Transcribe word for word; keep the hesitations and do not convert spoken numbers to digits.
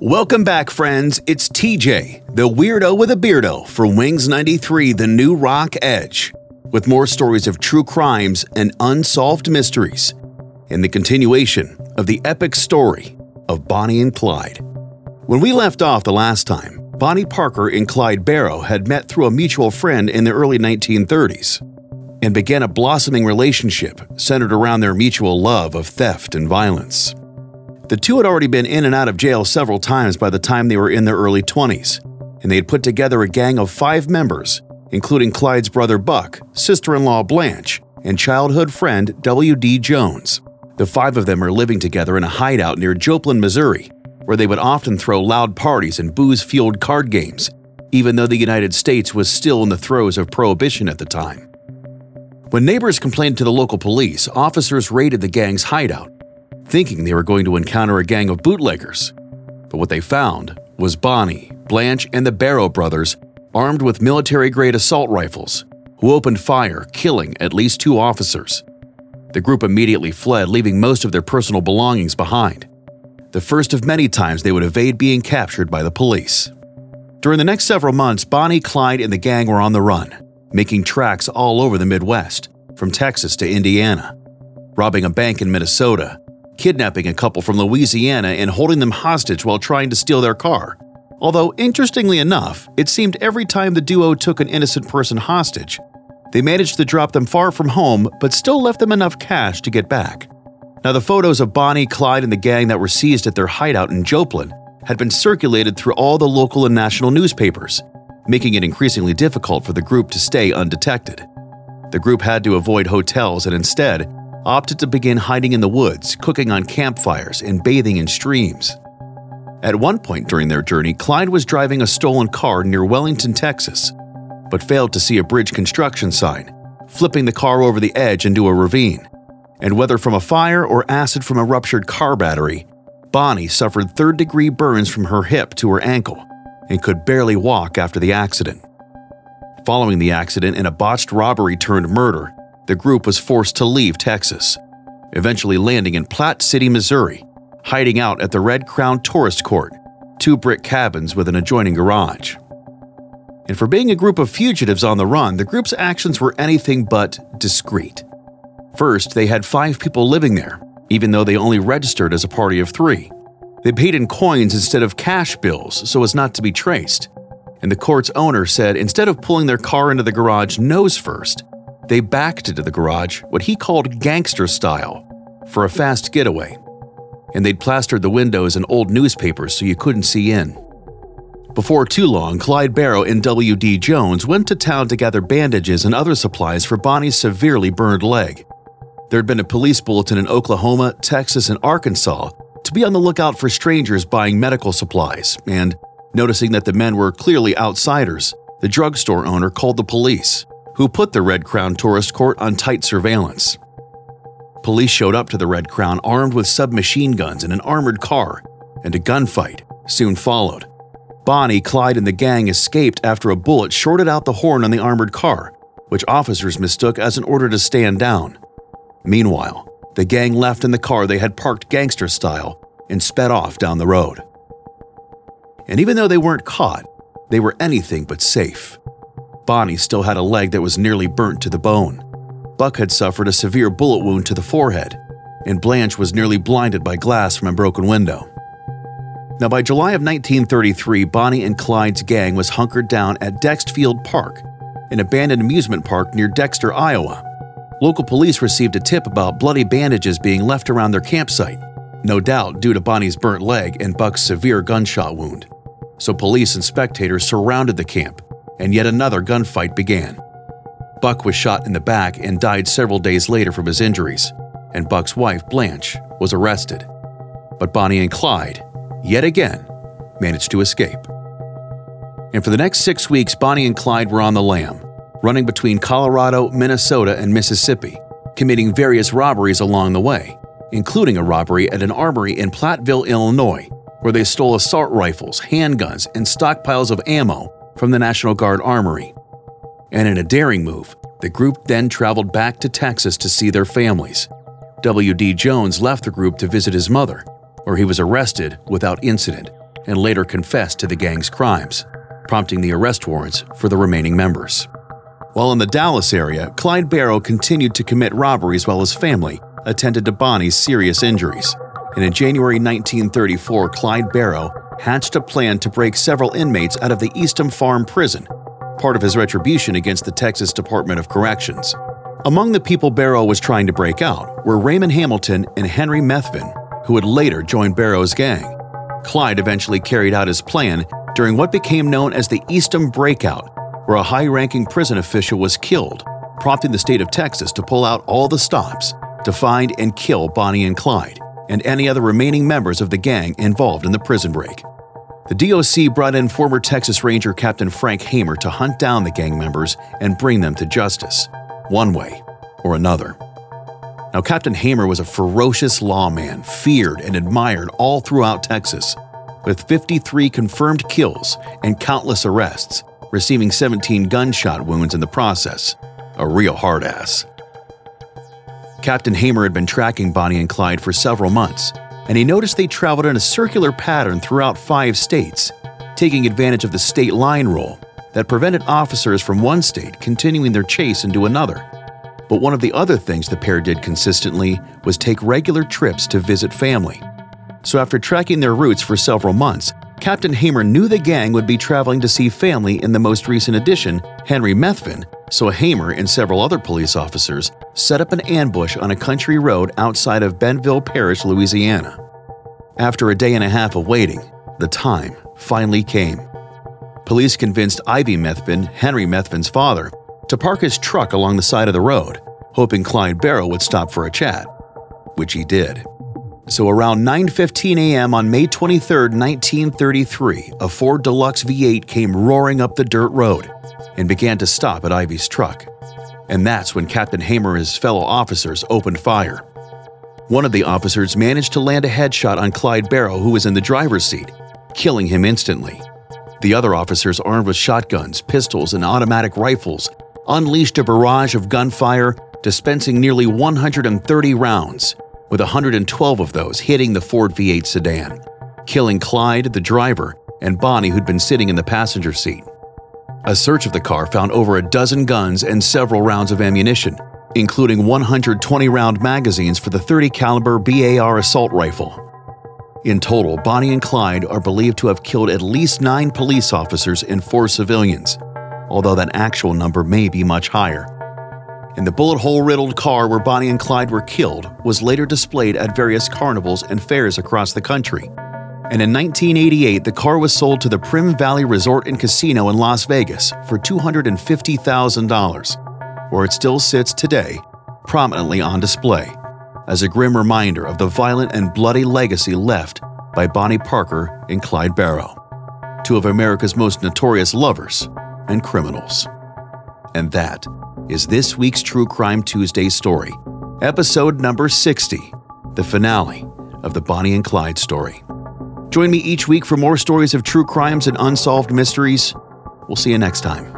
Welcome back, friends. It's T J, the weirdo with a beardo, for Wings ninety-three, The New Rock Edge, with more stories of true crimes and unsolved mysteries, and the continuation of the epic story of Bonnie and Clyde. When we left off the last time, Bonnie Parker and Clyde Barrow had met through a mutual friend in the early nineteen thirties and began a blossoming relationship centered around their mutual love of theft and violence. The two had already been in and out of jail several times by the time they were in their early twenties, and they had put together a gang of five members, including Clyde's brother Buck, sister-in-law Blanche, and childhood friend W D Jones. The five of them were living together in a hideout near Joplin, Missouri, where they would often throw loud parties and booze-fueled card games, even though the United States was still in the throes of Prohibition at the time. When neighbors complained to the local police, officers raided the gang's hideout, thinking they were going to encounter a gang of bootleggers. But what they found was Bonnie, Blanche, and the Barrow brothers, armed with military-grade assault rifles, who opened fire, killing at least two officers. The group immediately fled, leaving most of their personal belongings behind, the first of many times they would evade being captured by the police. During the next several months, Bonnie, Clyde, and the gang were on the run, making tracks all over the Midwest, from Texas to Indiana, robbing a bank in Minnesota, kidnapping a couple from Louisiana and holding them hostage while trying to steal their car. Although, interestingly enough, it seemed every time the duo took an innocent person hostage, they managed to drop them far from home but still left them enough cash to get back. Now, the photos of Bonnie, Clyde, and the gang that were seized at their hideout in Joplin had been circulated through all the local and national newspapers, making it increasingly difficult for the group to stay undetected. The group had to avoid hotels and instead opted to begin hiding in the woods, cooking on campfires, and bathing in streams. At one point during their journey, Clyde was driving a stolen car near Wellington, Texas, but failed to see a bridge construction sign, flipping the car over the edge into a ravine. And whether from a fire or acid from a ruptured car battery, Bonnie suffered third-degree burns from her hip to her ankle and could barely walk after the accident. Following the accident and a botched robbery turned murder, the group was forced to leave Texas, eventually landing in Platte City, Missouri, hiding out at the Red Crown Tourist Court, two brick cabins with an adjoining garage. And for being a group of fugitives on the run, the group's actions were anything but discreet. First, they had five people living there, even though they only registered as a party of three. They paid in coins instead of cash bills so as not to be traced. And the court's owner said instead of pulling their car into the garage nose first, they backed into the garage what he called gangster style for a fast getaway. And they'd plastered the windows in old newspapers so you couldn't see in. Before too long, Clyde Barrow and W D. Jones went to town to gather bandages and other supplies for Bonnie's severely burned leg. There had been a police bulletin in Oklahoma, Texas, and Arkansas to be on the lookout for strangers buying medical supplies, and, noticing that the men were clearly outsiders, the drugstore owner called the police, who put the Red Crown Tourist Court on tight surveillance. Police showed up to the Red Crown armed with submachine guns and an armored car, and a gunfight soon followed. Bonnie, Clyde, and the gang escaped after a bullet shorted out the horn on the armored car, which officers mistook as an order to stand down. Meanwhile, the gang left in the car they had parked gangster style and sped off down the road. And even though they weren't caught, they were anything but safe. Bonnie still had a leg that was nearly burnt to the bone. Buck had suffered a severe bullet wound to the forehead, and Blanche was nearly blinded by glass from a broken window. Now, by July of nineteen thirty-three, Bonnie and Clyde's gang was hunkered down at Dexterfield Park, an abandoned amusement park near Dexter, Iowa. Local police received a tip about bloody bandages being left around their campsite, no doubt due to Bonnie's burnt leg and Buck's severe gunshot wound. So police and spectators surrounded the camp, and yet another gunfight began. Buck was shot in the back and died several days later from his injuries, and Buck's wife, Blanche, was arrested. But Bonnie and Clyde, yet again, managed to escape. And for the next six weeks, Bonnie and Clyde were on the lam, running between Colorado, Minnesota, and Mississippi, committing various robberies along the way, including a robbery at an armory in Platteville, Illinois, where they stole assault rifles, handguns, and stockpiles of ammo from the National Guard Armory. And in a daring move, the group then traveled back to Texas to see their families. W D. Jones left the group to visit his mother, where he was arrested without incident and later confessed to the gang's crimes, prompting the arrest warrants for the remaining members. While in the Dallas area, Clyde Barrow continued to commit robberies while his family attended to Bonnie's serious injuries, and in January nineteen thirty-four, Clyde Barrow hatched a plan to break several inmates out of the Eastham Farm Prison, part of his retribution against the Texas Department of Corrections. Among the people Barrow was trying to break out were Raymond Hamilton and Henry Methvin, who would later join Barrow's gang. Clyde eventually carried out his plan during what became known as the Eastham Breakout, where a high-ranking prison official was killed, prompting the state of Texas to pull out all the stops to find and kill Bonnie and Clyde and any other remaining members of the gang involved in the prison break. The D O C brought in former Texas Ranger Captain Frank Hamer to hunt down the gang members and bring them to justice, one way or another. Now, Captain Hamer was a ferocious lawman, feared and admired all throughout Texas, with fifty-three confirmed kills and countless arrests, receiving seventeen gunshot wounds in the process. A real hard ass. Captain Hamer had been tracking Bonnie and Clyde for several months, and he noticed they traveled in a circular pattern throughout five states, taking advantage of the state line rule that prevented officers from one state continuing their chase into another. But one of the other things the pair did consistently was take regular trips to visit family. So after tracking their routes for several months, Captain Hamer knew the gang would be traveling to see family in the most recent addition, Henry Methvin, so Hamer and several other police officers set up an ambush on a country road outside of Bentonville Parish, Louisiana. After a day and a half of waiting, the time finally came. Police convinced Ivy Methvin, Henry Methvin's father, to park his truck along the side of the road, hoping Clyde Barrow would stop for a chat, which he did. So around nine fifteen a.m. on May twenty-third, nineteen thirty-three, a Ford Deluxe V eight came roaring up the dirt road and began to stop at Ivy's truck. And that's when Captain Hamer and his fellow officers opened fire. One of the officers managed to land a headshot on Clyde Barrow, who was in the driver's seat, killing him instantly. The other officers, armed with shotguns, pistols, and automatic rifles, unleashed a barrage of gunfire, dispensing nearly one hundred thirty rounds, with one hundred twelve of those hitting the Ford V eight sedan, killing Clyde, the driver, and Bonnie, who'd been sitting in the passenger seat. A search of the car found over a dozen guns and several rounds of ammunition, including one hundred twenty round magazines for the thirty caliber B A R assault rifle. In total, Bonnie and Clyde are believed to have killed at least nine police officers and four civilians, although that actual number may be much higher. And the bullet hole-riddled car where Bonnie and Clyde were killed was later displayed at various carnivals and fairs across the country. And in nineteen eighty-eight, the car was sold to the Prim Valley Resort and Casino in Las Vegas for two hundred fifty thousand dollars, where it still sits today, prominently on display, as a grim reminder of the violent and bloody legacy left by Bonnie Parker and Clyde Barrow, two of America's most notorious lovers and criminals. And that is this week's True Crime Tuesday story, episode number sixty, the finale of the Bonnie and Clyde story. Join me each week for more stories of true crimes and unsolved mysteries. We'll see you next time.